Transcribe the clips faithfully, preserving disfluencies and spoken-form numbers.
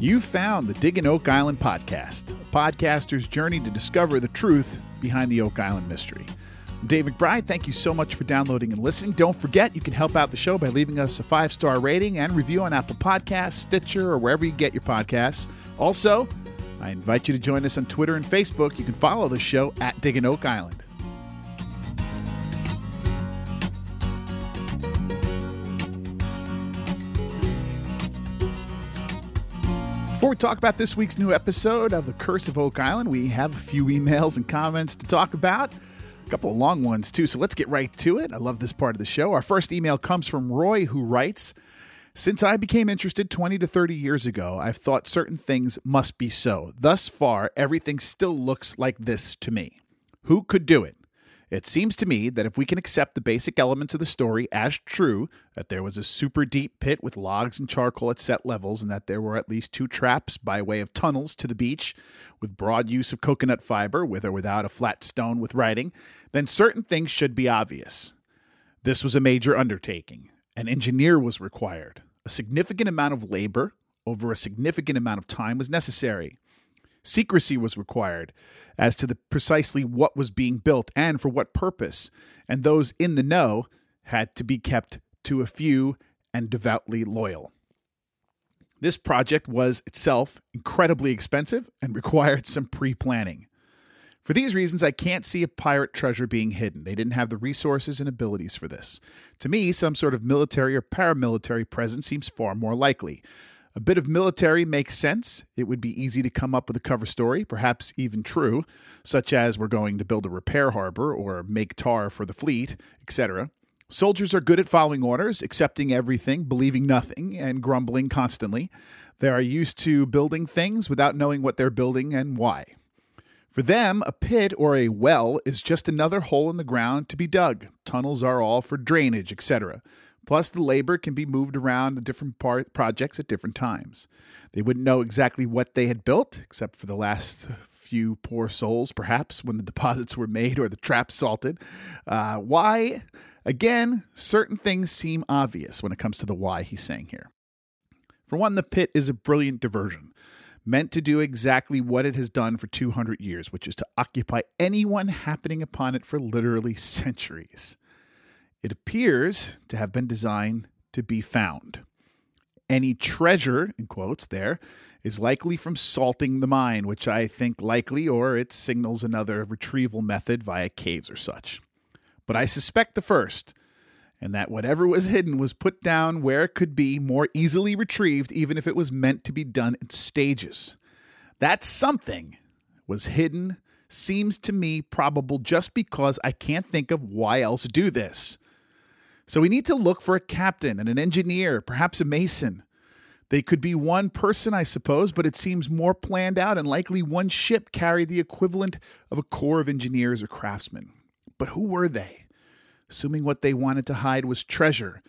You found the Diggin' Oak Island podcast, a podcaster's journey to discover the truth behind the Oak Island mystery. I'm Dave McBride. Thank you so much for downloading and listening. Don't forget, you can help out the show by leaving us a five-star rating and review on Apple Podcasts, Stitcher, or wherever you get your podcasts. Also, I invite you to join us on Twitter and Facebook. You can follow the show at Diggin' Oak Island. Before we talk about this week's new episode of The Curse of Oak Island, we have a few emails and comments to talk about. A couple of long ones, too, so let's get right to it. I love this part of the show. Our first email comes from Roy, who writes, "Since I became interested twenty to thirty years ago, I've thought certain things must be so. Thus far, everything still looks like this to me. Who could do it? It seems to me that if we can accept the basic elements of the story as true, that there was a super deep pit with logs and charcoal at set levels, and that there were at least two traps by way of tunnels to the beach with broad use of coconut fiber, with or without a flat stone with writing, then certain things should be obvious. This was a major undertaking. An engineer was required. A significant amount of labor over a significant amount of time was necessary. Secrecy was required as to the precisely what was being built and for what purpose, and those in the know had to be kept to a few and devoutly loyal. This project was itself incredibly expensive and required some pre-planning. For these reasons, I can't see a pirate treasure being hidden. They didn't have the resources and abilities for this. To me, some sort of military or paramilitary presence seems far more likely. A bit of military makes sense. It would be easy to come up with a cover story, perhaps even true, such as we're going to build a repair harbor or make tar for the fleet, et cetera. Soldiers are good at following orders, accepting everything, believing nothing, and grumbling constantly. They are used to building things without knowing what they're building and why. For them, a pit or a well is just another hole in the ground to be dug. Tunnels are all for drainage, et cetera. Plus, the labor can be moved around to different par- projects at different times. They wouldn't know exactly what they had built, except for the last few poor souls, perhaps, when the deposits were made or the traps salted. Uh, why? Again, certain things seem obvious when it comes to the why he's saying here. For one, the pit is a brilliant diversion, meant to do exactly what it has done for two hundred years, which is to occupy anyone happening upon it for literally centuries. It appears to have been designed to be found. Any treasure, in quotes there, is likely from salting the mine, which I think likely, or it signals another retrieval method via caves or such. But I suspect the first, and that whatever was hidden was put down where it could be more easily retrieved, even if it was meant to be done in stages. That something was hidden seems to me probable just because I can't think of why else do this. So we need to look for a captain and an engineer, perhaps a mason. They could be one person, I suppose, but it seems more planned out, and likely one ship carried the equivalent of a corps of engineers or craftsmen. But who were they? Assuming what they wanted to hide was treasure,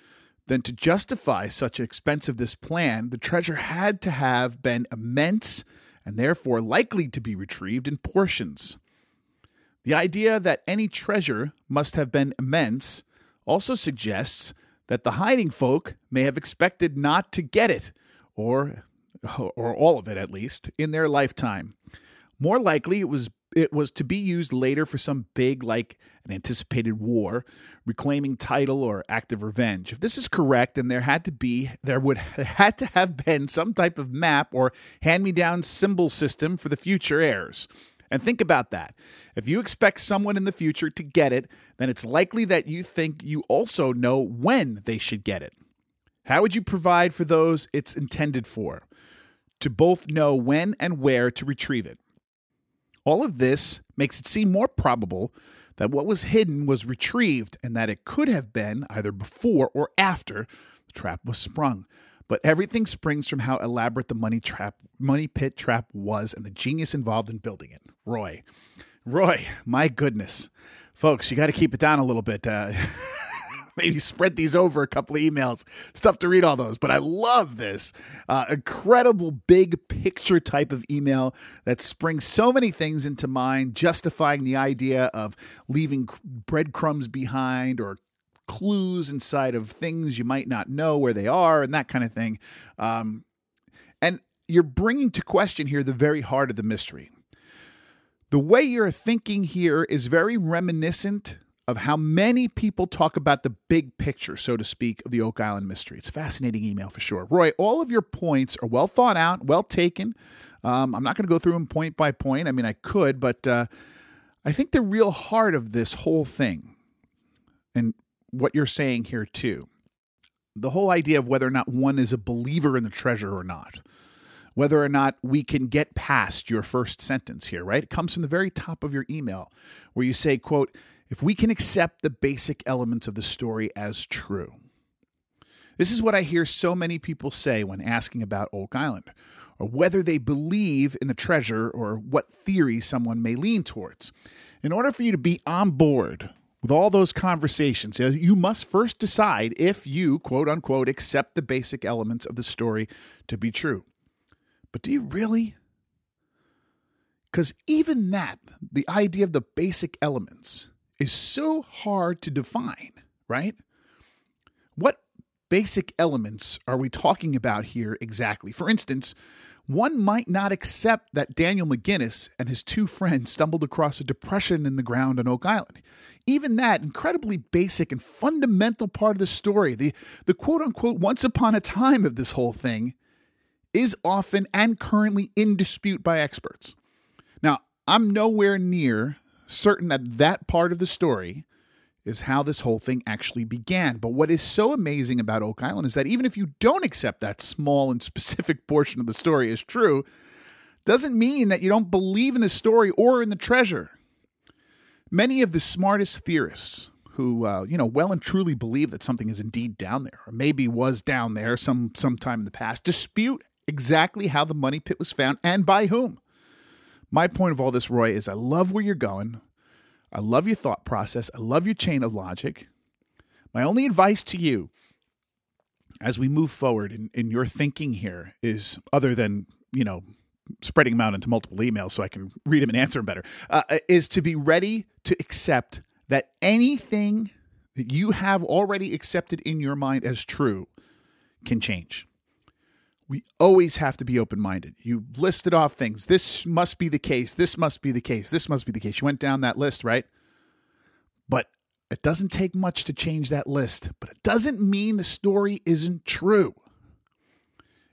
then to justify such an expense of this plan, the treasure had to have been immense and therefore likely to be retrieved in portions. The idea that any treasure must have been immense also suggests that the hiding folk may have expected not to get it, or or all of it at least, in their lifetime. More likely, it was it was to be used later for some big, like an anticipated war, reclaiming title, or act of revenge. If this is correct, then there had to be, there would had to have been some type of map or hand-me-down symbol system for the future heirs. And think about that. If you expect someone in the future to get it, then it's likely that you think you also know when they should get it. How would you provide for those it's intended for, to both know when and where to retrieve it? All of this makes it seem more probable that what was hidden was retrieved, and that it could have been either before or after the trap was sprung. But everything springs from how elaborate the money trap, money pit trap was, and the genius involved in building it. Roy. Roy, my goodness. Folks, you got to keep it down a little bit. Uh, maybe spread these over a couple of emails. Stuff to read all those. But I love this. Uh, incredible big picture type of email that springs so many things into mind, justifying the idea of leaving breadcrumbs behind or clues inside of things you might not know where they are and that kind of thing. Um, and you're bringing to question here the very heart of the mystery. The way you're thinking here is very reminiscent of how many people talk about the big picture, so to speak, of the Oak Island mystery. It's a fascinating email for sure. Roy, all of your points are well thought out, well taken. Um, I'm not going to go through them point by point. I mean, I could, but uh, I think the real heart of this whole thing and what you're saying here too, the whole idea of whether or not one is a believer in the treasure or not, whether or not we can get past your first sentence here, right? It comes from the very top of your email where you say, quote, if we can accept the basic elements of the story as true. This is what I hear so many people say when asking about Oak Island, or whether they believe in the treasure or what theory someone may lean towards. In order for you to be on board with all those conversations, you must first decide if you, quote unquote, accept the basic elements of the story to be true. But do you really? Because even that, the idea of the basic elements, is so hard to define, right? What basic elements are we talking about here exactly? For instance, one might not accept that Daniel McGinnis and his two friends stumbled across a depression in the ground on Oak Island. Even that incredibly basic and fundamental part of the story, the, the quote-unquote once upon a time of this whole thing, is often and currently in dispute by experts. Now, I'm nowhere near certain that that part of the story is how this whole thing actually began. But what is so amazing about Oak Island is that even if you don't accept that small and specific portion of the story as true, doesn't mean that you don't believe in the story or in the treasure. Many of the smartest theorists who, uh, you know, well and truly believe that something is indeed down there, or maybe was down there some sometime in the past, dispute exactly how the money pit was found and by whom. My point of all this, Roy, is I love where you're going. I love your thought process. I love your chain of logic. My only advice to you as we move forward in, in your thinking here is, other than, you know, spreading them out into multiple emails so I can read them and answer them better, uh, is to be ready to accept that anything that you have already accepted in your mind as true can change. We always have to be open-minded. You listed off things. This must be the case. This must be the case. This must be the case. You went down that list, right? But it doesn't take much to change that list. But it doesn't mean the story isn't true.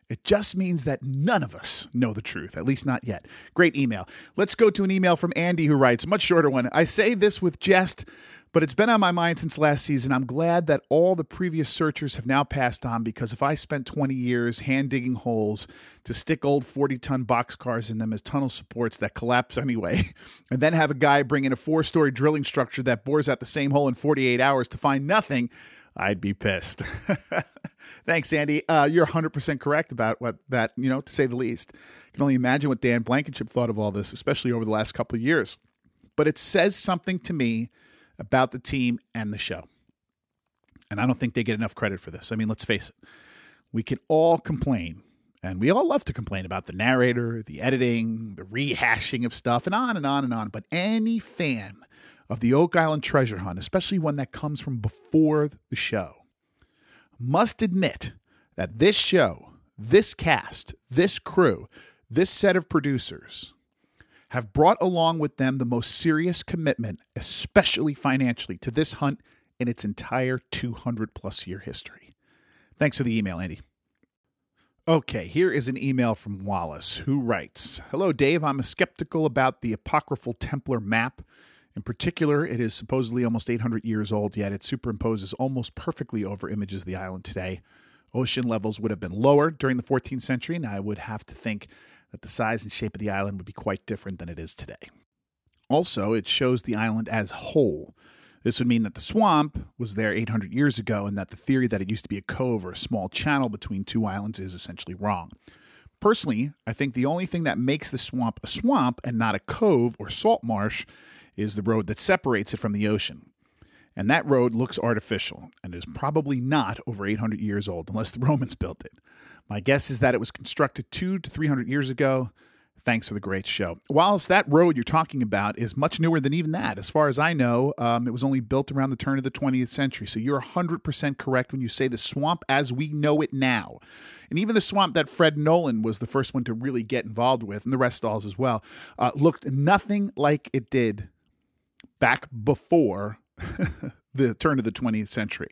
It just means that none of us know the truth, at least not yet. Great email. Let's go to an email from Andy, who writes, much shorter one. I say this with jest, but it's been on my mind since last season. I'm glad that all the previous searchers have now passed on, because if I spent twenty years hand-digging holes to stick old forty-ton boxcars in them as tunnel supports that collapse anyway, and then have a guy bring in a four-story drilling structure that bores out the same hole in forty-eight hours to find nothing, I'd be pissed. Thanks, Andy. Uh, you're one hundred percent correct about what that, you know, to say the least. I can only imagine what Dan Blankenship thought of all this, especially over the last couple of years. But it says something to me about the team and the show. And I don't think they get enough credit for this. I mean, let's face it. We can all complain, and we all love to complain about the narrator, the editing, the rehashing of stuff, and on and on and on. But any fan of the Oak Island treasure hunt, especially one that comes from before the show, must admit that this show, this cast, this crew, this set of producers have brought along with them the most serious commitment, especially financially, to this hunt in its entire two hundred plus year history. Thanks for the email, Andy. Okay, here is an email from Wallace, who writes, hello, Dave. I'm skeptical about the apocryphal Templar map. In particular, it is supposedly almost eight hundred years old, yet it superimposes almost perfectly over images of the island today. Ocean levels would have been lower during the fourteenth century, and I would have to think that the size and shape of the island would be quite different than it is today. Also, it shows the island as whole. This would mean that the swamp was there eight hundred years ago, and that the theory that it used to be a cove or a small channel between two islands is essentially wrong. Personally, I think the only thing that makes the swamp a swamp and not a cove or salt marsh is the road that separates it from the ocean. And that road looks artificial and is probably not over eight hundred years old unless the Romans built it. My guess is that it was constructed two to three hundred years ago. Thanks for the great show. Wallace, that road you're talking about is much newer than even that. As far as I know, um, it was only built around the turn of the twentieth century. So you're one hundred percent correct when you say the swamp as we know it now. And even the swamp that Fred Nolan was the first one to really get involved with, and the Restalls as well, uh, looked nothing like it did back before the turn of the twentieth century.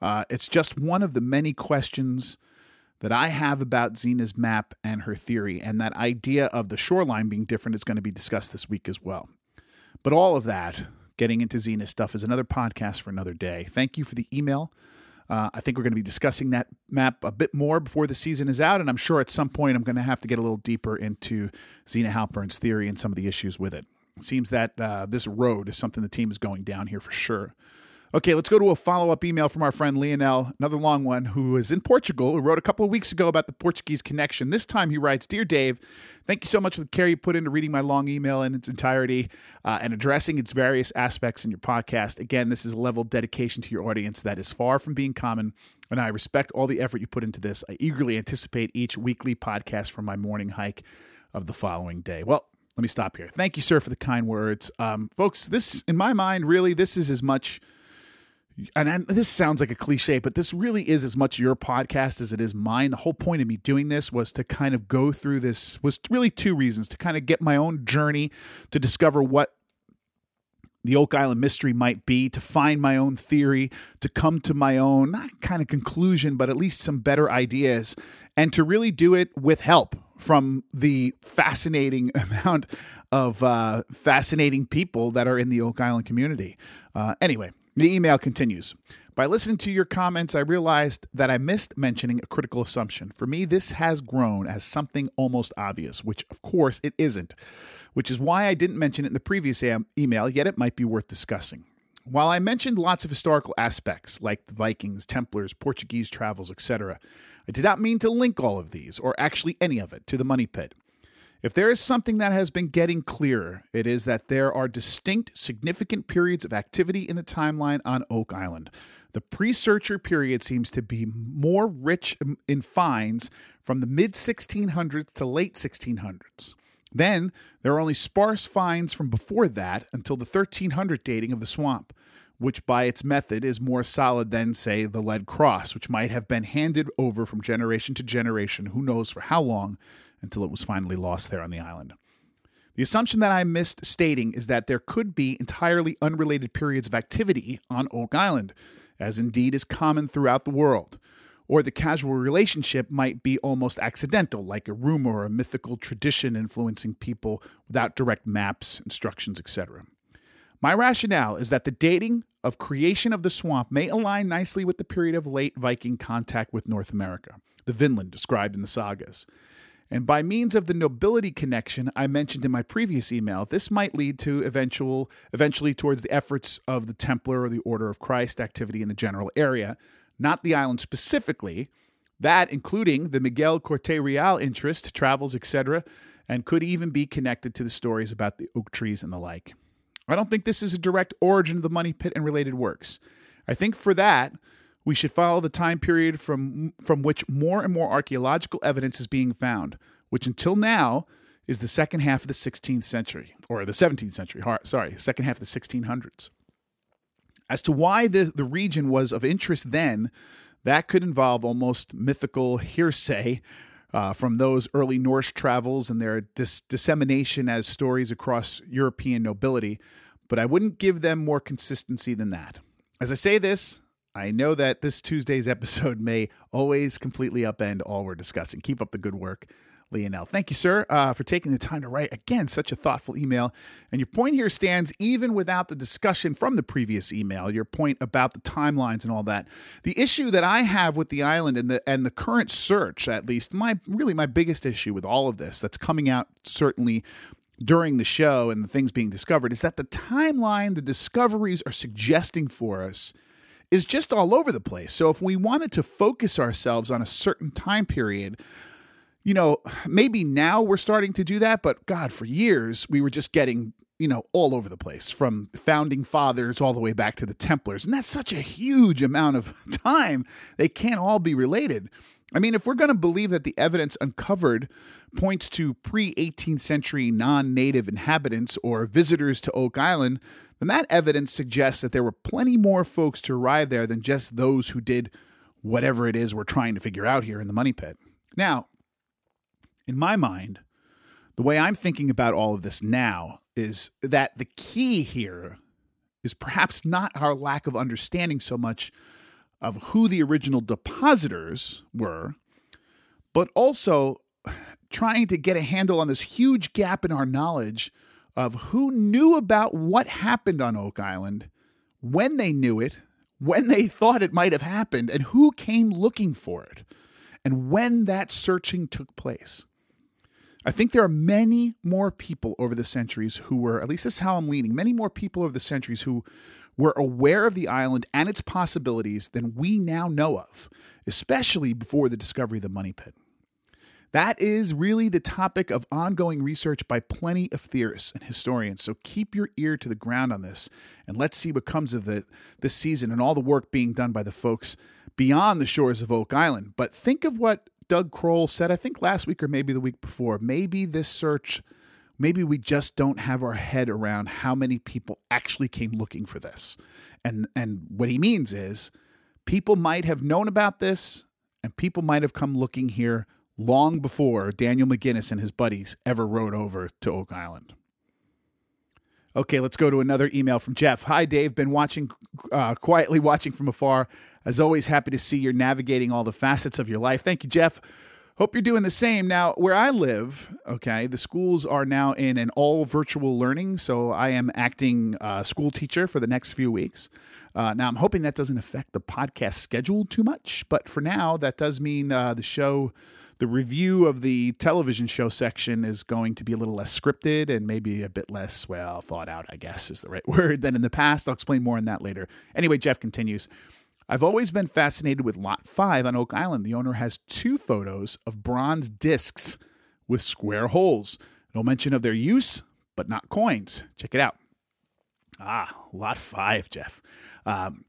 Uh, it's just one of the many questions that I have about Zena's map and her theory, and that idea of the shoreline being different is going to be discussed this week as well. But all of that, getting into Zena's stuff, is another podcast for another day. Thank you for the email. Uh, I think we're going to be discussing that map a bit more before the season is out, and I'm sure at some point I'm going to have to get a little deeper into Zena Halpern's theory and some of the issues with it. It seems that uh, this road is something the team is going down here for sure. Okay, let's go to a follow-up email from our friend Lionel, another long one, who is in Portugal, who wrote a couple of weeks ago about the Portuguese connection. This time he writes, Dear Dave, thank you so much for the care you put into reading my long email in its entirety uh, and addressing its various aspects in your podcast. Again, this is a level of dedication to your audience that is far from being common, and I respect all the effort you put into this. I eagerly anticipate each weekly podcast from my morning hike of the following day. Well, let me stop here. Thank you, sir, for the kind words. Um, folks, this, in my mind, really, this is as much... And this sounds like a cliche, but this really is as much your podcast as it is mine. The whole point of me doing this was to kind of go through this, was really two reasons, to kind of get my own journey, to discover what the Oak Island mystery might be, to find my own theory, to come to my own, not kind of conclusion, but at least some better ideas, and to really do it with help from the fascinating amount of uh, fascinating people that are in the Oak Island community. Uh, anyway. The email continues. By listening to your comments, I realized that I missed mentioning a critical assumption. For me, this has grown as something almost obvious, which, of course, it isn't, which is why I didn't mention it in the previous email, yet it might be worth discussing. While I mentioned lots of historical aspects, like the Vikings, Templars, Portuguese travels, et cetera, I did not mean to link all of these, or actually any of it, to the money pit. If there is something that has been getting clearer, it is that there are distinct, significant periods of activity in the timeline on Oak Island. The pre-searcher period seems to be more rich in finds from the mid sixteen hundreds to late sixteen hundreds. Then, there are only sparse finds from before that until the thirteen hundred dating of the swamp, which by its method is more solid than, say, the lead cross, which might have been handed over from generation to generation, who knows for how long, until it was finally lost there on the island. The assumption that I missed stating is that there could be entirely unrelated periods of activity on Oak Island, as indeed is common throughout the world, or the casual relationship might be almost accidental, like a rumor or a mythical tradition influencing people without direct maps, instructions, et cetera. My rationale is that the dating of creation of the swamp may align nicely with the period of late Viking contact with North America, the Vinland described in the sagas. And by means of the nobility connection I mentioned in my previous email, this might lead to eventual, eventually towards the efforts of the Templar or the Order of Christ activity in the general area, not the island specifically, that including the Miguel Corte Real interest, travels, et cetera, and could even be connected to the stories about the oak trees and the like. I don't think this is a direct origin of the money pit and related works. I think for that... we should follow the time period from from which more and more archaeological evidence is being found, which until now is the second half of the sixteenth century, or the seventeenth century, sorry, second half of the sixteen hundreds. As to why the, the region was of interest then, that could involve almost mythical hearsay uh, from those early Norse travels and their dis- dissemination as stories across European nobility, but I wouldn't give them more consistency than that. As I say this, I know that this Tuesday's episode may always completely upend all we're discussing. Keep up the good work, Lionel. Thank you, sir, uh, for taking the time to write, again, such a thoughtful email. And your point here stands even without the discussion from the previous email, your point about the timelines and all that. The issue that I have with the island and the, and the current search, at least, my really my biggest issue with all of this that's coming out certainly during the show and the things being discovered is that the timeline the discoveries are suggesting for us is just all over the place. So if we wanted to focus ourselves on a certain time period, you know, maybe now we're starting to do that, but God, for years, we were just getting, you know, all over the place, from founding fathers all the way back to the Templars. And that's such a huge amount of time. They can't all be related. I mean, if we're going to believe that the evidence uncovered points to pre-eighteenth century non-native inhabitants or visitors to Oak Island, then that evidence suggests that there were plenty more folks to arrive there than just those who did whatever it is we're trying to figure out here in the money pit. Now, in my mind, the way I'm thinking about all of this now is that the key here is perhaps not our lack of understanding so much of who the original depositors were, but also trying to get a handle on this huge gap in our knowledge of who knew about what happened on Oak Island, when they knew it, when they thought it might have happened, and who came looking for it, and when that searching took place. I think there are many more people over the centuries who were, at least that's how I'm leaning, many more people over the centuries who were aware of the island and its possibilities than we now know of, especially before the discovery of the money pit. That is really the topic of ongoing research by plenty of theorists and historians, so keep your ear to the ground on this, and let's see what comes of it this season and all the work being done by the folks beyond the shores of Oak Island. But think of what Doug Kroll said, I think last week or maybe the week before. Maybe this search, maybe we just don't have our head around how many people actually came looking for this. And and what he means is people might have known about this, and people might have come looking here long before Daniel McGinnis and his buddies ever rode over to Oak Island. Okay, let's go to another email from Jeff. Hi, Dave. Been watching, uh, quietly watching from afar. As always, happy to see you're navigating all the facets of your life. Thank you, Jeff. Hope you're doing the same. Now, where I live, okay, the schools are now in an all-virtual learning, so I am acting uh, school teacher for the next few weeks. Uh, now, I'm hoping that doesn't affect the podcast schedule too much, but for now, that does mean uh, the show... The review of the television show section is going to be a little less scripted and maybe a bit less, well, thought out, I guess is the right word, than in the past. I'll explain more on that later. Anyway, Jeff continues, I've always been fascinated with Lot five on Oak Island. The owner has two photos of bronze discs with square holes. No mention of their use, but not coins. Check it out. Ah, Lot five, Jeff. Um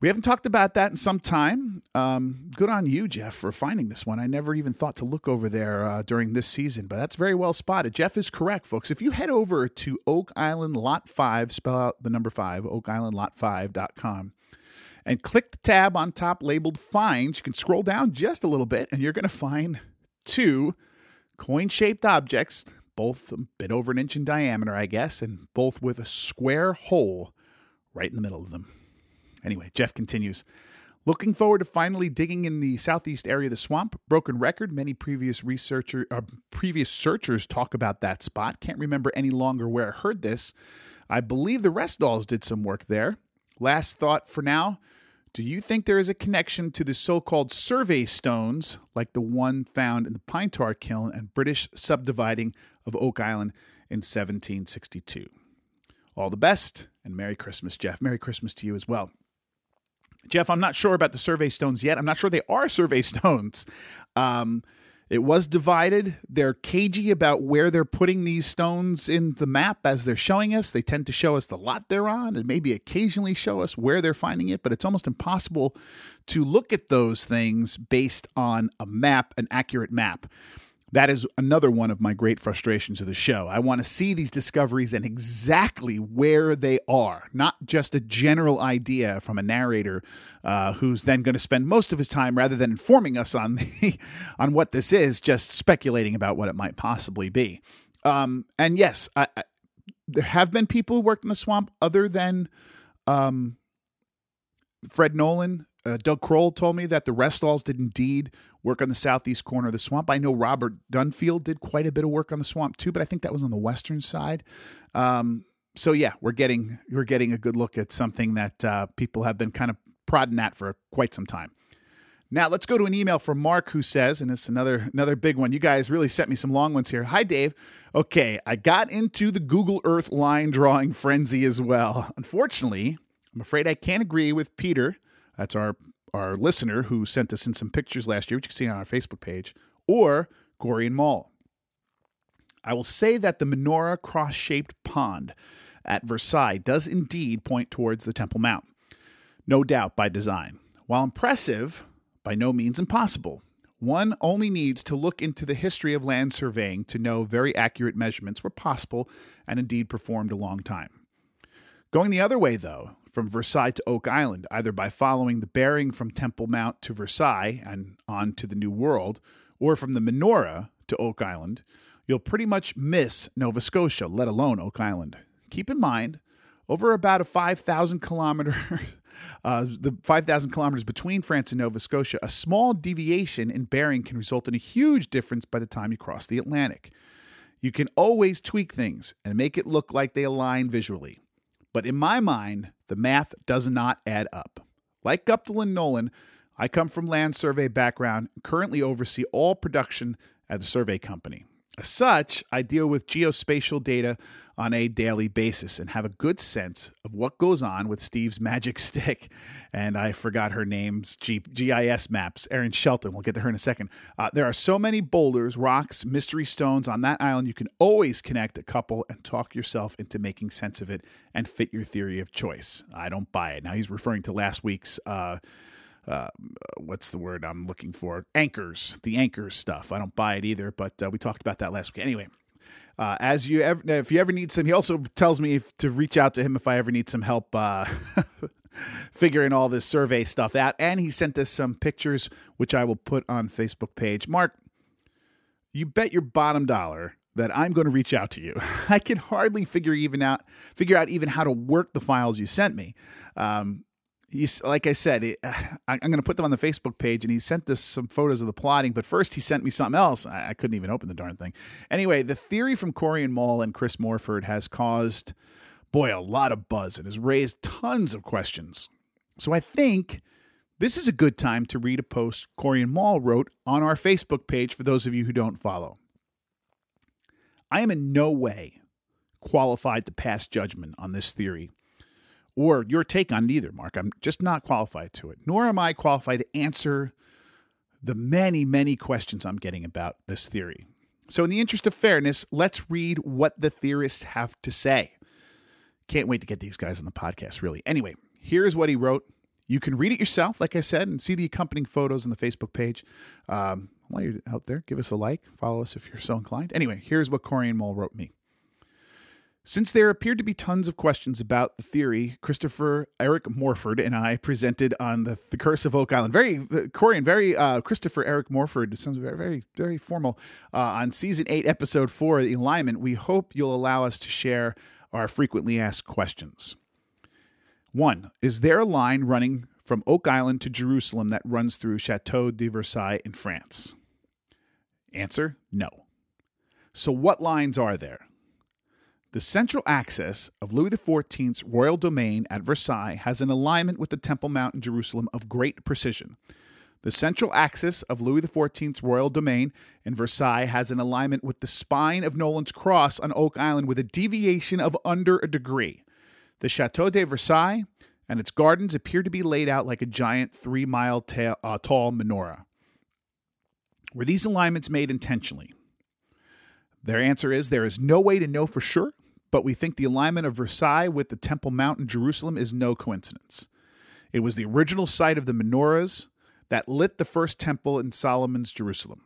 We haven't talked about that in some time. Um, good on you, Jeff, for finding this one. I never even thought to look over there uh, during this season, but that's very well spotted. Jeff is correct, folks. If you head over to Oak Island Lot five, spell out the number five, oak island lot five dot com, and click the tab on top labeled Finds, you can scroll down just a little bit, and you're going to find two coin-shaped objects, both a bit over an inch in diameter, I guess, and both with a square hole right in the middle of them. Anyway, Jeff continues, looking forward to finally digging in the southeast area of the swamp. Broken record, many previous researcher, uh, previous searchers talk about that spot. Can't remember any longer where I heard this. I believe the Restalls did some work there. Last thought for now, do you think there is a connection to the so-called survey stones, like the one found in the pine tar kiln and British subdividing of Oak Island in seventeen sixty-two? All the best, and Merry Christmas, Jeff. Merry Christmas to you as well. Jeff, I'm not sure about the survey stones yet. I'm not sure they are survey stones. Um, it was divided. They're cagey about where they're putting these stones in the map as they're showing us. They tend to show us the lot they're on and maybe occasionally show us where they're finding it, but it's almost impossible to look at those things based on a map, an accurate map. That is another one of my great frustrations of the show. I want to see these discoveries and exactly where they are, not just a general idea from a narrator uh, who's then going to spend most of his time, rather than informing us on the, on what this is, just speculating about what it might possibly be. Um, and yes, I, I, there have been people who worked in the swamp other than um, Fred Nolan. Uh, Doug Kroll told me that the Restalls did indeed work on the southeast corner of the swamp. I know Robert Dunfield did quite a bit of work on the swamp too, but I think that was on the western side. Um, so yeah, we're getting we're getting a good look at something that uh, people have been kind of prodding at for quite some time. Now let's go to an email from Mark, who says, and it's another another big one. You guys really sent me some long ones here. Hi, Dave. Okay, I got into the Google Earth line drawing frenzy as well. Unfortunately, I'm afraid I can't agree with Peter. That's our, our listener who sent us in some pictures last year, which you can see on our Facebook page, or Corjan Mol. I will say that the menorah cross-shaped pond at Versailles does indeed point towards the Temple Mount, no doubt by design. While impressive, by no means impossible. One only needs to look into the history of land surveying to know very accurate measurements were possible and indeed performed a long time. Going the other way, though, from Versailles to Oak Island, either by following the bearing from Temple Mount to Versailles and on to the New World, or from the Menorah to Oak Island, you'll pretty much miss Nova Scotia, let alone Oak Island. Keep in mind, over about a five thousand kilometer, uh, the five thousand kilometers between France and Nova Scotia, a small deviation in bearing can result in a huge difference by the time you cross the Atlantic. You can always tweak things and make it look like they align visually. But in my mind, the math does not add up. Like Guptill and Nolan, I come from land survey background, currently oversee all production at a survey company. As such, I deal with geospatial data on a daily basis and have a good sense of what goes on with Steve's magic stick. And I forgot her name's G I S maps, Erin Shelton. We'll get to her in a second. Uh, there are so many boulders, rocks, mystery stones on that island. You can always connect a couple and talk yourself into making sense of it and fit your theory of choice. I don't buy it. Now he's referring to last week's uh Uh, what's the word I'm looking for? Anchors, the anchors stuff. I don't buy it either, but uh, we talked about that last week. Anyway, uh, as you ever, if you ever need some, he also tells me if, to reach out to him if I ever need some help uh, figuring all this survey stuff out. And he sent us some pictures, which I will put on Facebook page. Mark, you bet your bottom dollar that I'm going to reach out to you. I can hardly figure even out, figure out even how to work the files you sent me. Um, You, like I said, it, I'm going to put them on the Facebook page, and he sent us some photos of the plotting, but first he sent me something else. I, I couldn't even open the darn thing. Anyway, the theory from Corjan Mol and Chris Morford has caused, boy, a lot of buzz and has raised tons of questions. So I think this is a good time to read a post Corjan Mol wrote on our Facebook page for those of you who don't follow. I am in no way qualified to pass judgment on this theory, or your take on it either, Mark. I'm just not qualified to it. Nor am I qualified to answer the many, many questions I'm getting about this theory. So in the interest of fairness, let's read what the theorists have to say. Can't wait to get these guys on the podcast, really. Anyway, here's what he wrote. You can read it yourself, like I said, and see the accompanying photos on the Facebook page. Um, while you're out there, give us a like. Follow us if you're so inclined. Anyway, here's what Corjan Mol wrote me. Since there appeared to be tons of questions about the theory, Christopher Eric Morford and I presented on the, the Curse of Oak Island. Very uh, Corjan, very uh, Christopher Eric Morford. It sounds very, very, very formal. Uh, on season eight, episode four, the alignment. We hope you'll allow us to share our frequently asked questions. One, is there a line running from Oak Island to Jerusalem that runs through Chateau de Versailles in France? Answer: no. So what lines are there? The central axis of Louis the fourteenth's royal domain at Versailles has an alignment with the Temple Mount in Jerusalem of great precision. The central axis of Louis the fourteenth's royal domain in Versailles has an alignment with the spine of Nolan's Cross on Oak Island with a deviation of under a degree. The Chateau de Versailles and its gardens appear to be laid out like a giant three-mile ta- uh, tall menorah. Were these alignments made intentionally? Their answer is there is no way to know for sure, but we think the alignment of Versailles with the Temple Mount in Jerusalem is no coincidence. It was the original site of the menorahs that lit the first temple in Solomon's Jerusalem.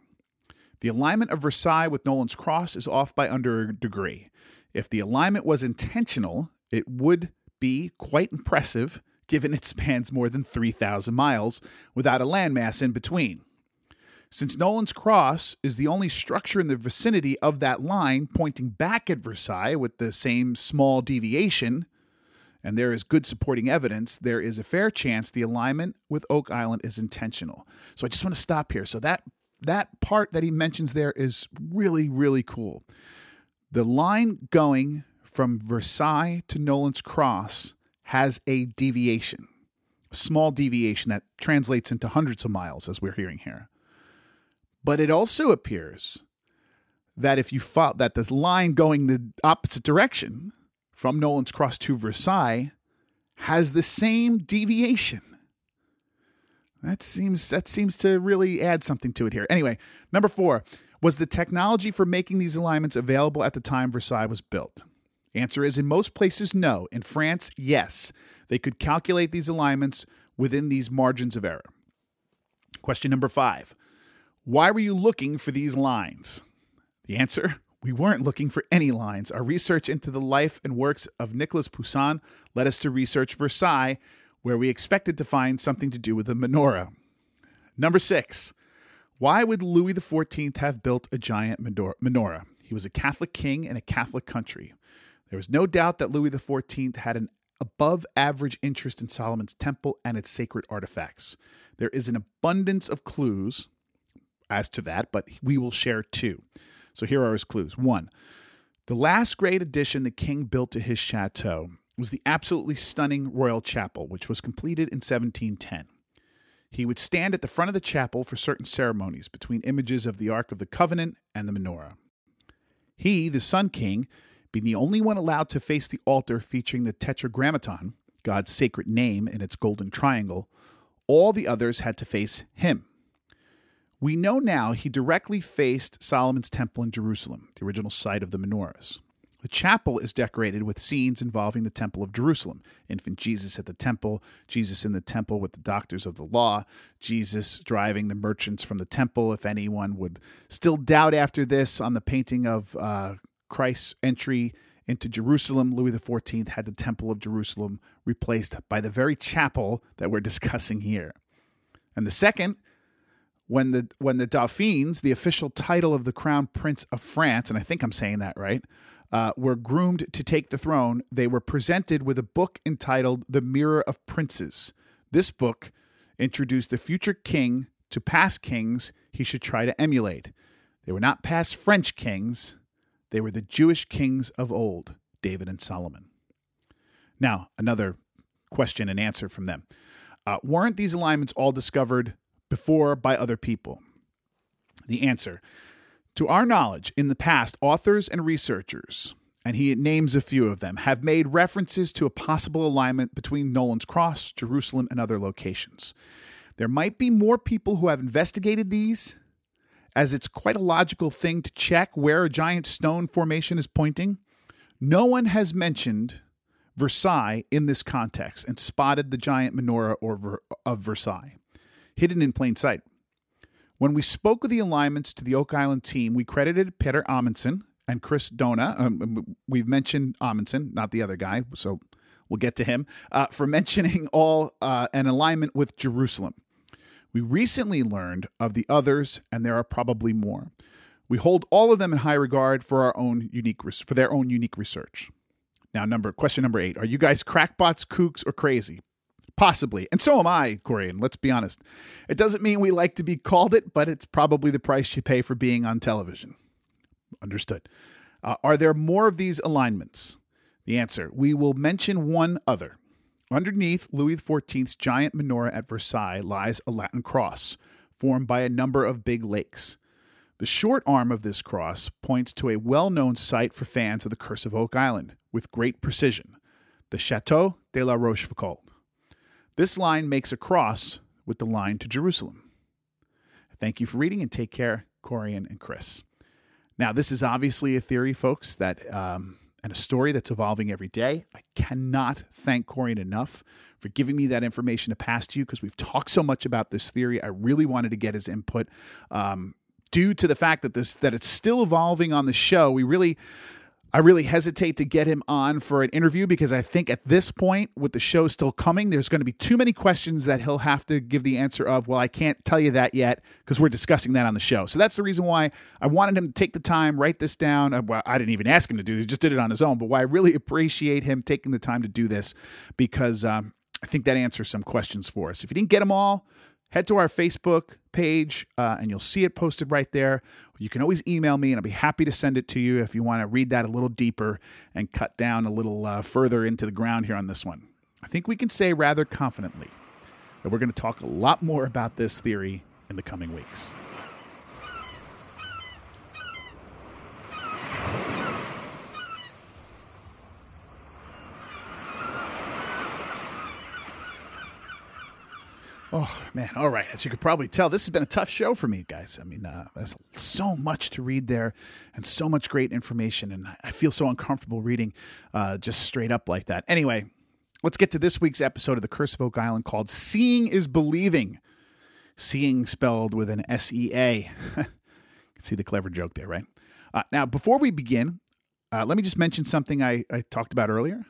The alignment of Versailles with Nolan's Cross is off by under a degree. If the alignment was intentional, it would be quite impressive, given it spans more than three thousand miles without a landmass in between. Since Nolan's Cross is the only structure in the vicinity of that line pointing back at Versailles with the same small deviation, and there is good supporting evidence, there is a fair chance the alignment with Oak Island is intentional. So I just want to stop here. So that that part that he mentions there is really, really cool. The line going from Versailles to Nolan's Cross has a deviation, a small deviation that translates into hundreds of miles, as we're hearing here. But it also appears that if you thought that this line going the opposite direction from Nolan's Cross to Versailles has the same deviation. That seems that seems to really add something to it here. Anyway, number four, was the technology for making these alignments available at the time Versailles was built? Answer is in most places, no. In France, yes. They could calculate these alignments within these margins of error. Question number five. Why were you looking for these lines? The answer? We weren't looking for any lines. Our research into the life and works of Nicholas Poussin led us to research Versailles, where we expected to find something to do with the menorah. Number six, why would Louis the fourteenth have built a giant menorah? He was a Catholic king in a Catholic country. There was no doubt that Louis the fourteenth had an above-average interest in Solomon's temple and its sacred artifacts. There is an abundance of clues as to that, but we will share two. So here are his clues. One, the last great addition the king built to his chateau was the absolutely stunning royal chapel, which was completed in seventeen ten. He would stand at the front of the chapel for certain ceremonies between images of the Ark of the Covenant and the menorah. He, the Sun King, being the only one allowed to face the altar featuring the Tetragrammaton, God's sacred name in its golden triangle, all the others had to face him. We know now he directly faced Solomon's temple in Jerusalem, the original site of the menorahs. The chapel is decorated with scenes involving the Temple of Jerusalem, infant Jesus at the temple, Jesus in the temple with the doctors of the law, Jesus driving the merchants from the temple. If anyone would still doubt after this on the painting of uh, Christ's entry into Jerusalem, Louis the fourteenth had the Temple of Jerusalem replaced by the very chapel that we're discussing here. And the second, when the when the Dauphins, the official title of the Crown Prince of France, and I think I'm saying that right, Uh, were groomed to take the throne, they were presented with a book entitled The Mirror of Princes. This book introduced the future king to past kings he should try to emulate. They were not past French kings. They were the Jewish kings of old, David and Solomon. Now, another question and answer from them. Uh, weren't these alignments all discovered before by other people? The answer: to our knowledge, in the past, authors and researchers, and he names a few of them, have made references to a possible alignment between Nolan's Cross, Jerusalem, and other locations. There might be more people who have investigated these, as it's quite a logical thing to check where a giant stone formation is pointing. No one has mentioned Versailles in this context and spotted the giant menorah or ver- of Versailles, hidden in plain sight. When we spoke of the alignments to the Oak Island team, we credited Peter Amundsen and Chris Dona. Um, we've mentioned Amundsen, not the other guy, so we'll get to him, uh, for mentioning all uh, an alignment with Jerusalem. We recently learned of the others, and there are probably more. We hold all of them in high regard for our own unique res- for their own unique research. Now, number question number eight: are you guys crackpots, kooks, or crazy? Possibly. And so am I, Corjan, let's be honest. It doesn't mean we like to be called it, but it's probably the price you pay for being on television. Understood. Uh, are there more of these alignments? The answer: we will mention one other. Underneath Louis the fourteenth's giant menorah at Versailles lies a Latin cross formed by a number of big lakes. The short arm of this cross points to a well-known site for fans of The Curse of Oak Island with great precision, the Chateau de la Rochefoucauld. This line makes a cross with the line to Jerusalem. Thank you for reading, and take care, Corjan and Chris. Now, this is obviously a theory, folks, that um, and a story that's evolving every day. I cannot thank Corjan enough for giving me that information to pass to you, because we've talked so much about this theory. I really wanted to get his input. Um, due to the fact that this that it's still evolving on the show, we really... I really hesitate to get him on for an interview, because I think at this point, with the show still coming, there's going to be too many questions that he'll have to give the answer of, well, I can't tell you that yet, because we're discussing that on the show. So that's the reason why I wanted him to take the time, write this down. Well, I didn't even ask him to do this. He just did it on his own. But why I really appreciate him taking the time to do this, because um, I think that answers some questions for us. If you didn't get them all, head to our Facebook page, uh, and you'll see it posted right there. You can always email me, and I'll be happy to send it to you if you want to read that a little deeper and cut down a little uh, further into the ground here on this one. I think we can say rather confidently that we're going to talk a lot more about this theory in the coming weeks. Oh, man. All right. As you could probably tell, this has been a tough show for me, guys. I mean, uh, there's so much to read there and so much great information, and I feel so uncomfortable reading uh, just straight up like that. Anyway, let's get to this week's episode of The Curse of Oak Island, called Seeing is Believing. seeing spelled with an S E A. You can see the clever joke there, right? Uh, now, before we begin, uh, let me just mention something I, I talked about earlier.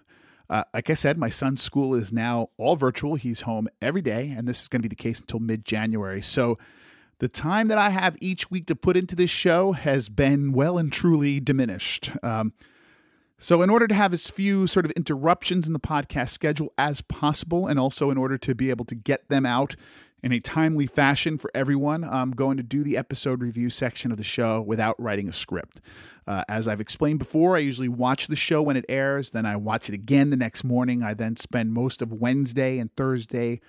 Uh, like I said, my son's school is now all virtual. He's home every day, and this is going to be the case until mid-January. So the time that I have each week to put into this show has been well and truly diminished. Um, so in order to have as few sort of interruptions in the podcast schedule as possible, and also in order to be able to get them out in a timely fashion for everyone, I'm going to do the episode review section of the show without writing a script. Uh, as I've explained before, I usually watch the show when it airs, then I watch it again the next morning. I then spend most of Wednesday and Thursday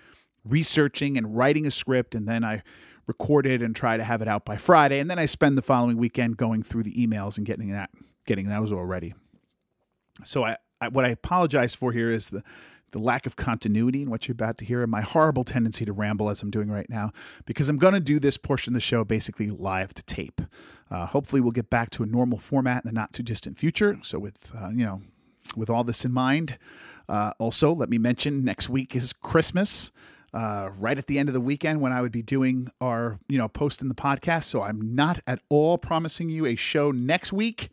researching and writing a script, and then I record it and try to have it out by Friday, and then I spend the following weekend going through the emails and getting that getting those all ready. So I, I what I apologize for here is the the lack of continuity in what you're about to hear, and my horrible tendency to ramble as I'm doing right now, because I'm going to do this portion of the show basically live to tape. Uh, hopefully we'll get back to a normal format in the not too distant future. So with, uh, you know, with all this in mind, uh, also let me mention next week is Christmas, uh, right at the end of the weekend when I would be doing our, you know, post in the podcast. So I'm not at all promising you a show next week.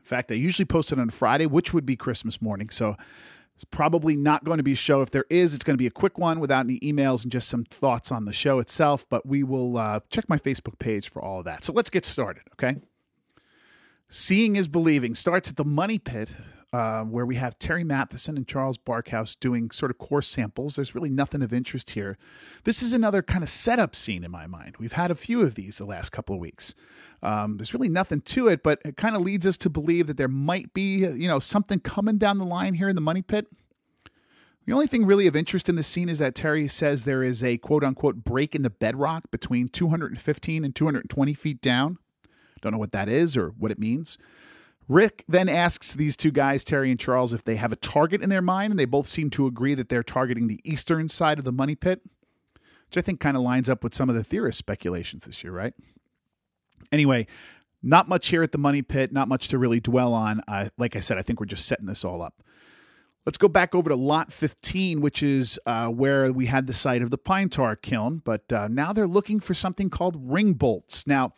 In fact, I usually post it on Friday, which would be Christmas morning. So it's probably not going to be a show. If there is, it's going to be a quick one without any emails and just some thoughts on the show itself. But we will uh, check my Facebook page for all of that. So let's get started, okay? Seeing is Believing starts at the Money Pit, uh, where we have Terry Matheson and Charles Barkhouse doing sort of course samples. There's really nothing of interest here. This is another kind of setup scene in my mind. We've had a few of these the last couple of weeks. Um, there's really nothing to it, but it kind of leads us to believe that there might be, you know, something coming down the line here in the Money Pit. The only thing really of interest in this scene is that Terry says there is a quote unquote break in the bedrock between two hundred fifteen and two hundred twenty feet down. Don't know what that is or what it means. Rick then asks these two guys, Terry and Charles, if they have a target in their mind, and they both seem to agree that they're targeting the eastern side of the Money Pit, which I think kind of lines up with some of the theorist speculations this year, right? Anyway, not much here at the Money Pit, not much to really dwell on. Uh, like I said, I think we're just setting this all up. Let's go back over to Lot fifteen, which is uh, where we had the site of the pine tar kiln, but uh, now they're looking for something called ring bolts. Now,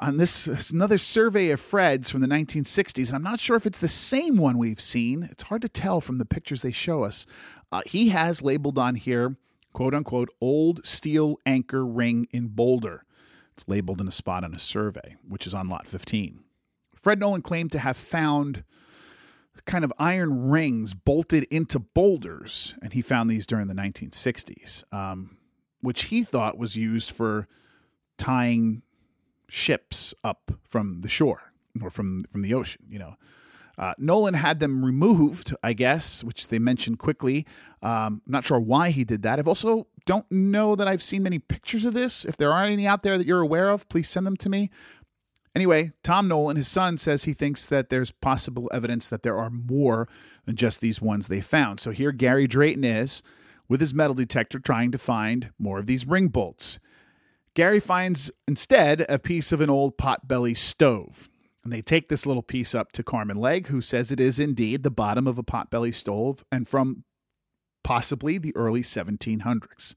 on this, it's another survey of Fred's from the nineteen sixties, and I'm not sure if it's the same one we've seen. It's hard to tell from the pictures they show us. Uh, he has labeled on here, quote-unquote, old steel anchor ring in boulder. It's labeled in a spot on a survey, which is on Lot fifteen. Fred Nolan claimed to have found kind of iron rings bolted into boulders, and he found these during the nineteen sixties, um, which he thought was used for tying ships up from the shore or from, from the ocean, you know. Uh, Nolan had them removed, I guess, which they mentioned quickly. Um, I'm not sure why he did that. I've also don't know that I've seen many pictures of this. If there are any out there that you're aware of, please send them to me. Anyway, Tom Nolan, his son, says he thinks that there's possible evidence that there are more than just these ones they found. So here Gary Drayton is with his metal detector trying to find more of these ring bolts. Gary finds instead a piece of an old potbelly stove. And they take this little piece up to Carmen Legg, who says it is indeed the bottom of a potbelly stove and from possibly the early seventeen hundreds.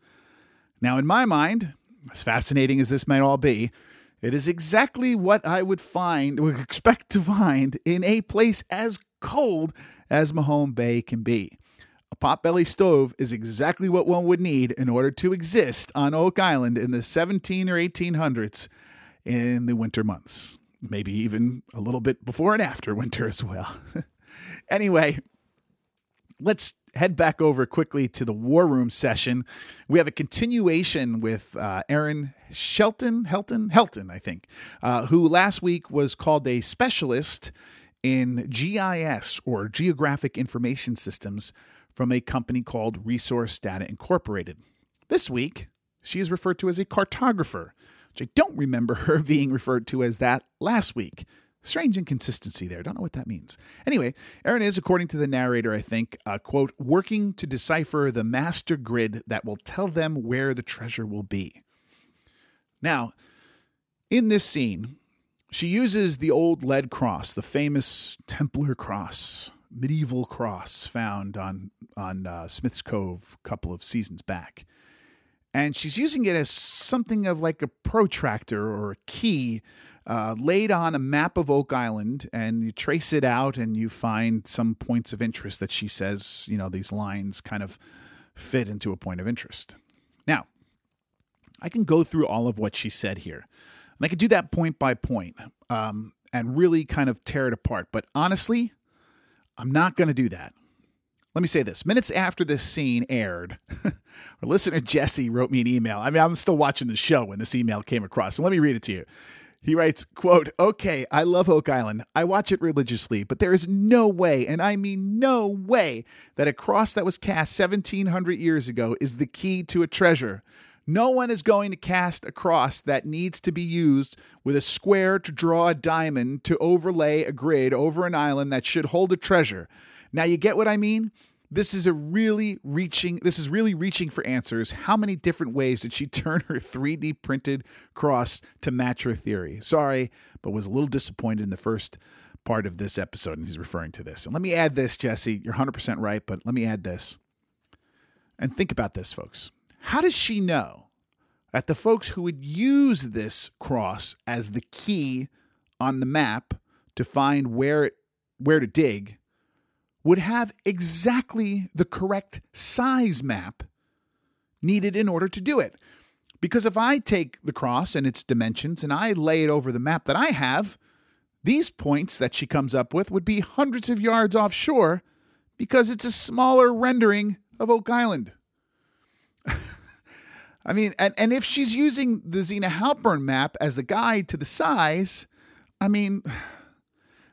Now, in my mind, as fascinating as this might all be, it is exactly what I would find, would expect to find in a place as cold as Mahone Bay can be. A potbelly stove is exactly what one would need in order to exist on Oak Island in the seventeen or eighteen hundreds in the winter months. Maybe even a little bit before and after winter as well. Anyway, let's head back over quickly to the war room session. We have a continuation with uh, Erin Shelton, Helton, Helton, I think, uh, who last week was called a specialist in G I S, or Geographic Information Systems, from a company called Resource Data Incorporated. This week, she is referred to as a cartographer, which I don't remember her being referred to as that last week. Strange inconsistency there. Don't know what that means. Anyway, Erin is, according to the narrator, I think, uh, quote, working to decipher the master grid that will tell them where the treasure will be. Now, in this scene, she uses the old lead cross, the famous Templar cross, medieval cross found on, on uh, Smith's Cove a couple of seasons back. and she's using it as something of like a protractor or a key uh, laid on a map of Oak Island, and you trace it out and you find some points of interest that she says, you know, these lines kind of fit into a point of interest. Now, I can go through all of what she said here, and I could do that point by point um, and really kind of tear it apart. But honestly, I'm not going to do that. Let me say this. Minutes after this scene aired, our listener Jesse wrote me an email. I mean, I'm still watching the show when this email came across. So let me read it to you. He writes, quote, "Okay, I love Oak Island. I watch it religiously, but there is no way, and I mean no way, that a cross that was cast seventeen hundred years ago is the key to a treasure. No one is going to cast a cross that needs to be used with a square to draw a diamond to overlay a grid over an island that should hold a treasure." Now, you get what I mean? This is a really reaching, this is really reaching for answers. How many different ways did she turn her three D printed cross to match her theory? Sorry, but was a little disappointed in the first part of this episode, and he's referring to this. And let me add this, Jesse, you're one hundred percent right, but let me add this. And think about this, folks. How does she know that the folks who would use this cross as the key on the map to find where it, where to dig would have exactly the correct size map needed in order to do it? Because if I take the cross and its dimensions and I lay it over the map that I have, these points that she comes up with would be hundreds of yards offshore because it's a smaller rendering of Oak Island. I mean, and, and if she's using the Zena Halpern map as the guide to the size, I mean...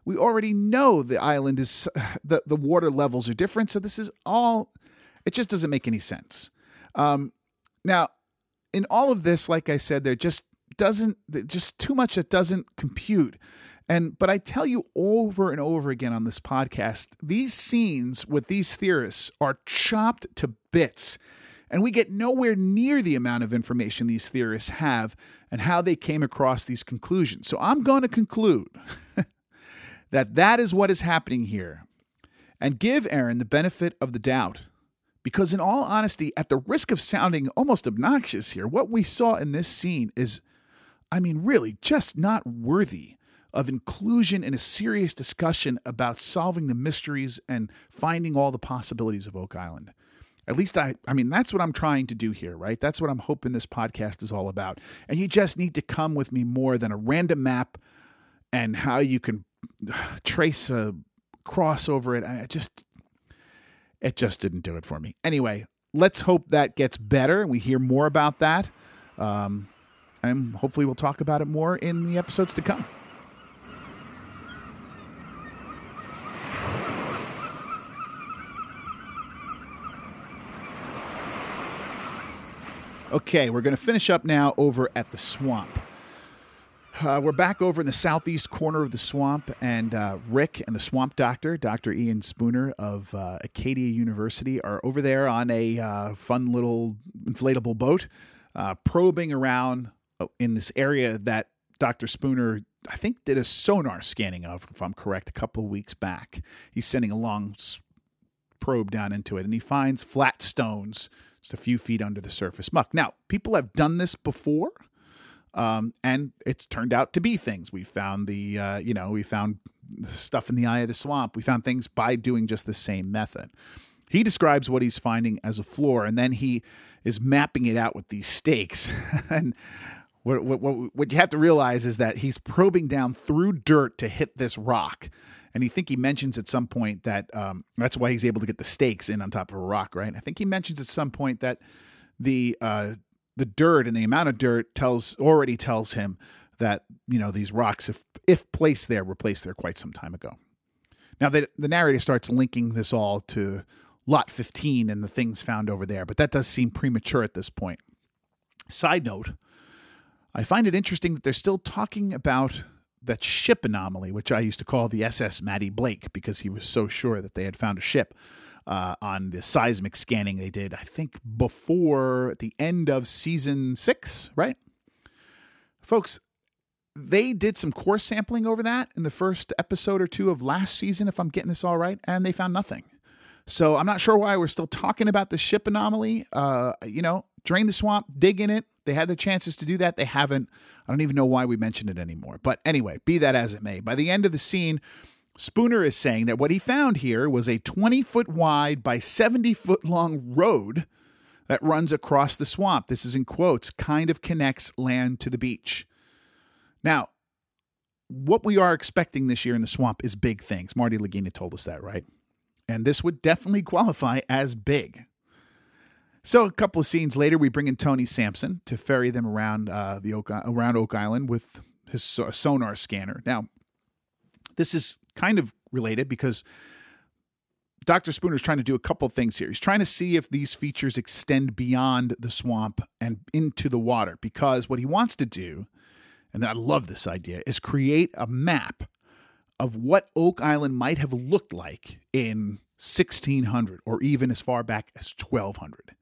we already know the island is, the, the water levels are different. So this is all, it just doesn't make any sense. Um, now, in all of this, like I said, there just doesn't, just too much that doesn't compute. And, but I tell you over and over again on this podcast, these scenes with these theorists are chopped to bits. And we get nowhere near the amount of information these theorists have and how they came across these conclusions. So I'm going to conclude that that is what is happening here, and give Erin the benefit of the doubt. Because in all honesty, at the risk of sounding almost obnoxious here, what we saw in this scene is, I mean, really just not worthy of inclusion in a serious discussion about solving the mysteries and finding all the possibilities of Oak Island. At least I, I mean, that's what I'm trying to do here, right? That's what I'm hoping this podcast is all about. And you just need to come with me more than a random map and how you can trace a cross over it. I just, it just didn't do it for me. Anyway, let's hope that gets better and we hear more about that. Um, and hopefully we'll talk about it more in the episodes to come. Okay, we're going to finish up now over at the swamp. Uh, we're back over in the southeast corner of the swamp, and uh, Rick and the swamp doctor, Doctor Ian Spooner of uh, Acadia University, are over there on a uh, fun little inflatable boat, uh, probing around in this area that Doctor Spooner, I think, did a sonar scanning of, if I'm correct, a couple of weeks back. He's sending a long probe down into it, and he finds flat stones just a few feet under the surface muck. Now, people have done this before. Um, and it's turned out to be things. We found the, uh, you know, we found stuff in the eye of the swamp. We found things by doing just the same method. He describes what he's finding as a floor, and then he is mapping it out with these stakes. And what, what, what you have to realize is that he's probing down through dirt to hit this rock. And he think he mentions at some point that um, that's why he's able to get the stakes in on top of a rock, right? I think he mentions at some point that the uh, the dirt and the amount of dirt tells already tells him that, you know, these rocks, if if placed there, were placed there quite some time ago. Now, the, the narrator starts linking this all to Lot fifteen and the things found over there, but that does seem premature at this point. Side note, I find it interesting that they're still talking about that ship anomaly, which I used to call the S S Matty Blake because he was so sure that they had found a ship. Uh, on the seismic scanning they did, I think, before the end of season six, right? Folks, they did some core sampling over that in the first episode or two of last season, if I'm getting this all right, and they found nothing. So I'm not sure why we're still talking about the ship anomaly. Uh, you know, drain the swamp, dig in it. They had the chances to do that. They haven't. I don't even know why we mentioned it anymore. But anyway, be that as it may, by the end of the scene, Spooner is saying that what he found here was a twenty-foot wide by seventy-foot long road that runs across the swamp. This is in quotes, kind of connects land to the beach. Now, what we are expecting this year in the swamp is big things. Marty Lagina told us that, right? And this would definitely qualify as big. So a couple of scenes later, we bring in Tony Sampson to ferry them around uh, the Oak, around Oak Island with his sonar scanner. Now, this is kind of related because Doctor Spooner's trying to do a couple of things here. He's trying to see if these features extend beyond the swamp and into the water, because what he wants to do, and I love this idea, is create a map of what Oak Island might have looked like in sixteen hundred or even as far back as twelve hundred,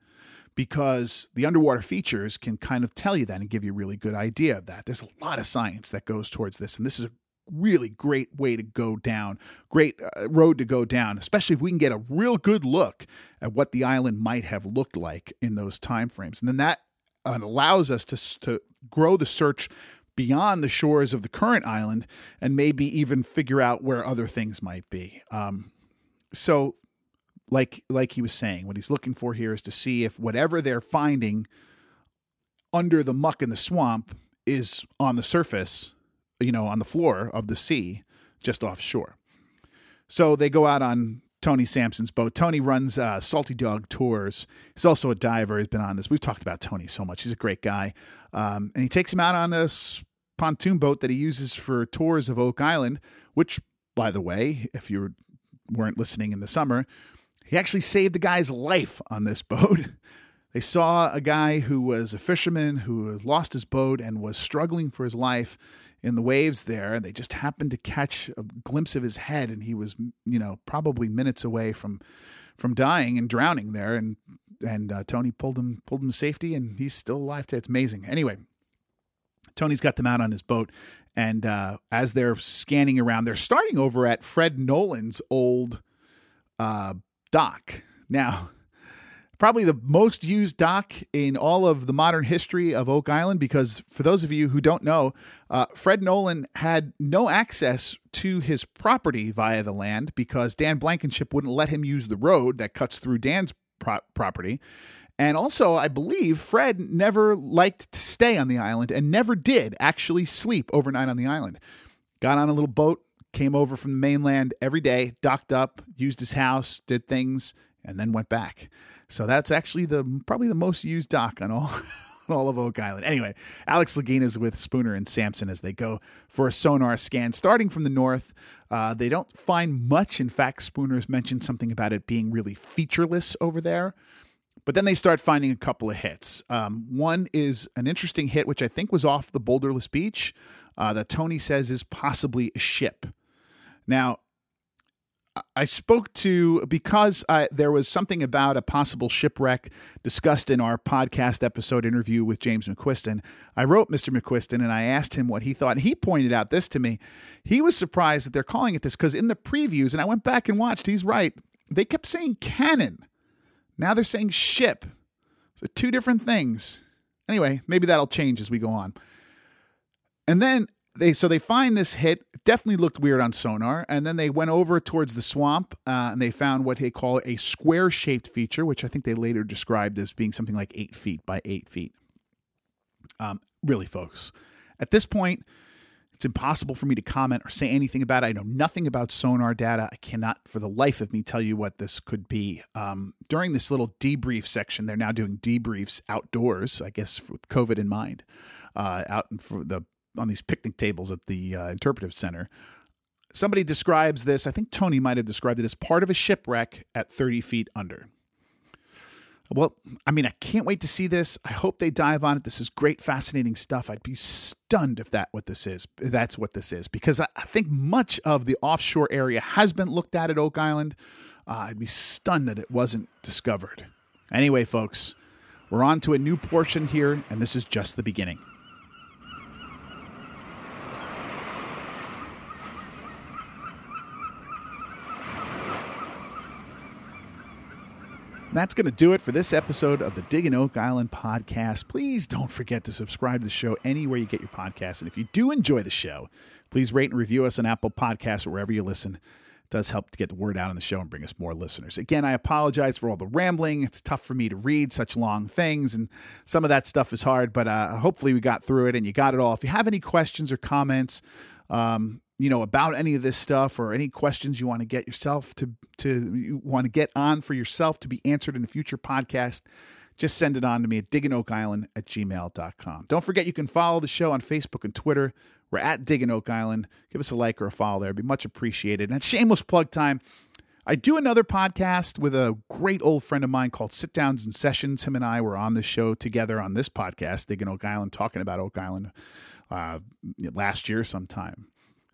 because the underwater features can kind of tell you that and give you a really good idea of that. There's a lot of science that goes towards this, and this is a really great way to go down, great uh, road to go down, especially if we can get a real good look at what the island might have looked like in those timeframes. And then that uh, allows us to, to grow the search beyond the shores of the current island and maybe even figure out where other things might be. Um, so like, like he was saying, what he's looking for here is to see if whatever they're finding under the muck in the swamp is on the surface, you know, on the floor of the sea, just offshore. So they go out on Tony Sampson's boat. Tony runs uh, Salty Dog Tours. He's also a diver. He's been on this. We've talked about Tony so much. He's a great guy. Um, and he takes him out on a pontoon boat that he uses for tours of Oak Island, which, by the way, if you weren't listening in the summer, he actually saved a guy's life on this boat. They saw a guy who was a fisherman who lost his boat and was struggling for his life in the waves there, and they just happened to catch a glimpse of his head, and he was, you know, probably minutes away from from dying and drowning there, and and uh, Tony pulled him pulled him to safety, and he's still alive today. It's amazing. Anyway, Tony's got them out on his boat, and uh, as they're scanning around, they're starting over at Fred Nolan's old uh, dock. Now, probably the most used dock in all of the modern history of Oak Island, because for those of you who don't know, uh, Fred Nolan had no access to his property via the land because Dan Blankenship wouldn't let him use the road that cuts through Dan's pro- property. And also, I believe Fred never liked to stay on the island and never did actually sleep overnight on the island. Got on a little boat, came over from the mainland every day, docked up, used his house, did things, and then went back. So that's actually the probably the most used dock on all, on all of Oak Island. Anyway, Alex Lagina's with Spooner and Sampson as they go for a sonar scan, starting from the north. Uh, they don't find much. In fact, Spooner's mentioned something about it being really featureless over there. But then they start finding a couple of hits. Um, one is an interesting hit, which I think was off the boulderless beach, uh, that Tony says is possibly a ship. Now, I spoke to, because I, there was something about a possible shipwreck discussed in our podcast episode interview with James McQuiston. I wrote Mister McQuiston and I asked him what he thought. He pointed out this to me. He was surprised that they're calling it this because in the previews, and I went back and watched, he's right. They kept saying cannon. Now they're saying ship. So two different things. Anyway, maybe that'll change as we go on. And then They so they find this hit, definitely looked weird on sonar, and then they went over towards the swamp uh, and they found what they call a square-shaped feature, which I think they later described as being something like eight feet by eight feet. Um, really, folks, at this point, it's impossible for me to comment or say anything about it. I know nothing about sonar data. I cannot, for the life of me, tell you what this could be. Um, during this little debrief section, they're now doing debriefs outdoors, I guess with COVID in mind, uh, out in for the on these picnic tables at the uh, interpretive center. Somebody describes this, I think Tony might have described it as part of a shipwreck at thirty feet under. Well, I mean, I can't wait to see this. I hope they dive on it. This is great, fascinating stuff. I'd be stunned if that what this is. that's what this is, because I, I think much of the offshore area has been looked at at Oak Island. Uh, I'd be stunned that it wasn't discovered. Anyway, folks, we're on to a new portion here, and this is just the beginning. That's going to do it for this episode of the Diggin' Oak Island podcast. Please don't forget to subscribe to the show anywhere you get your podcasts. And if you do enjoy the show, please rate and review us on Apple Podcasts or wherever you listen. It does help to get the word out on the show and bring us more listeners. Again, I apologize for all the rambling. It's tough for me to read such long things, and some of that stuff is hard, but uh, hopefully we got through it and you got it all. If you have any questions or comments, um, you know, about any of this stuff or any questions you want to get yourself to, to you want to get on for yourself to be answered in a future podcast, just send it on to me at diggin oak island at gmail dot com. Don't forget, you can follow the show on Facebook and Twitter. We're at Diggin' Oak Island. Give us a like or a follow there. It'd be much appreciated. And at shameless plug time, I do another podcast with a great old friend of mine called Sit Downs and Sessions. Him and I were on the show together on this podcast, Diggin' Oak Island, talking about Oak Island uh, last year sometime.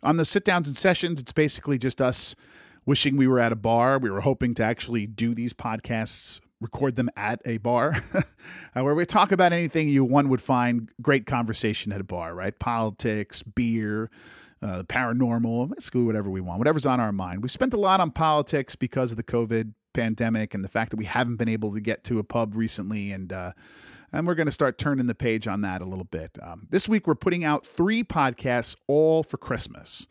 On the Sit Downs and Sessions, it's basically just us wishing we were at a bar. We were hoping to actually do these podcasts, record them at a bar, where we talk about anything you one would find great conversation at a bar, right? Politics, beer, uh, paranormal, basically whatever we want, whatever's on our mind. We've spent a lot on politics because of the COVID pandemic and the fact that we haven't been able to get to a pub recently, and uh, and we're going to start turning the page on that a little bit. Um, this week, we're putting out three podcasts all for Christmas.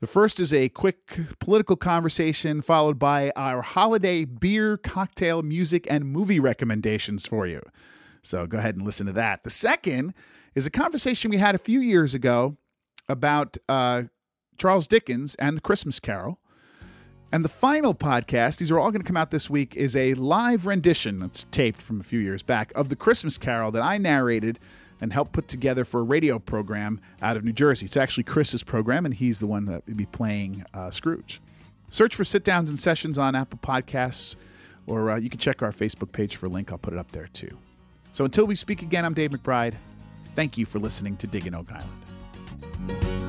The first is a quick political conversation followed by our holiday beer, cocktail, music, and movie recommendations for you. So go ahead and listen to that. The second is a conversation we had a few years ago about uh, Charles Dickens and the Christmas Carol. And the final podcast, these are all going to come out this week, is a live rendition that's taped from a few years back of the Christmas Carol that I narrated and helped put together for a radio program out of New Jersey. It's actually Chris's program, and he's the one that would be playing uh, Scrooge. Search for Sit Downs and Sessions on Apple Podcasts, or uh, you can check our Facebook page for a link. I'll put it up there too. So until we speak again, I'm Dave McBride. Thank you for listening to Diggin' Oak Island.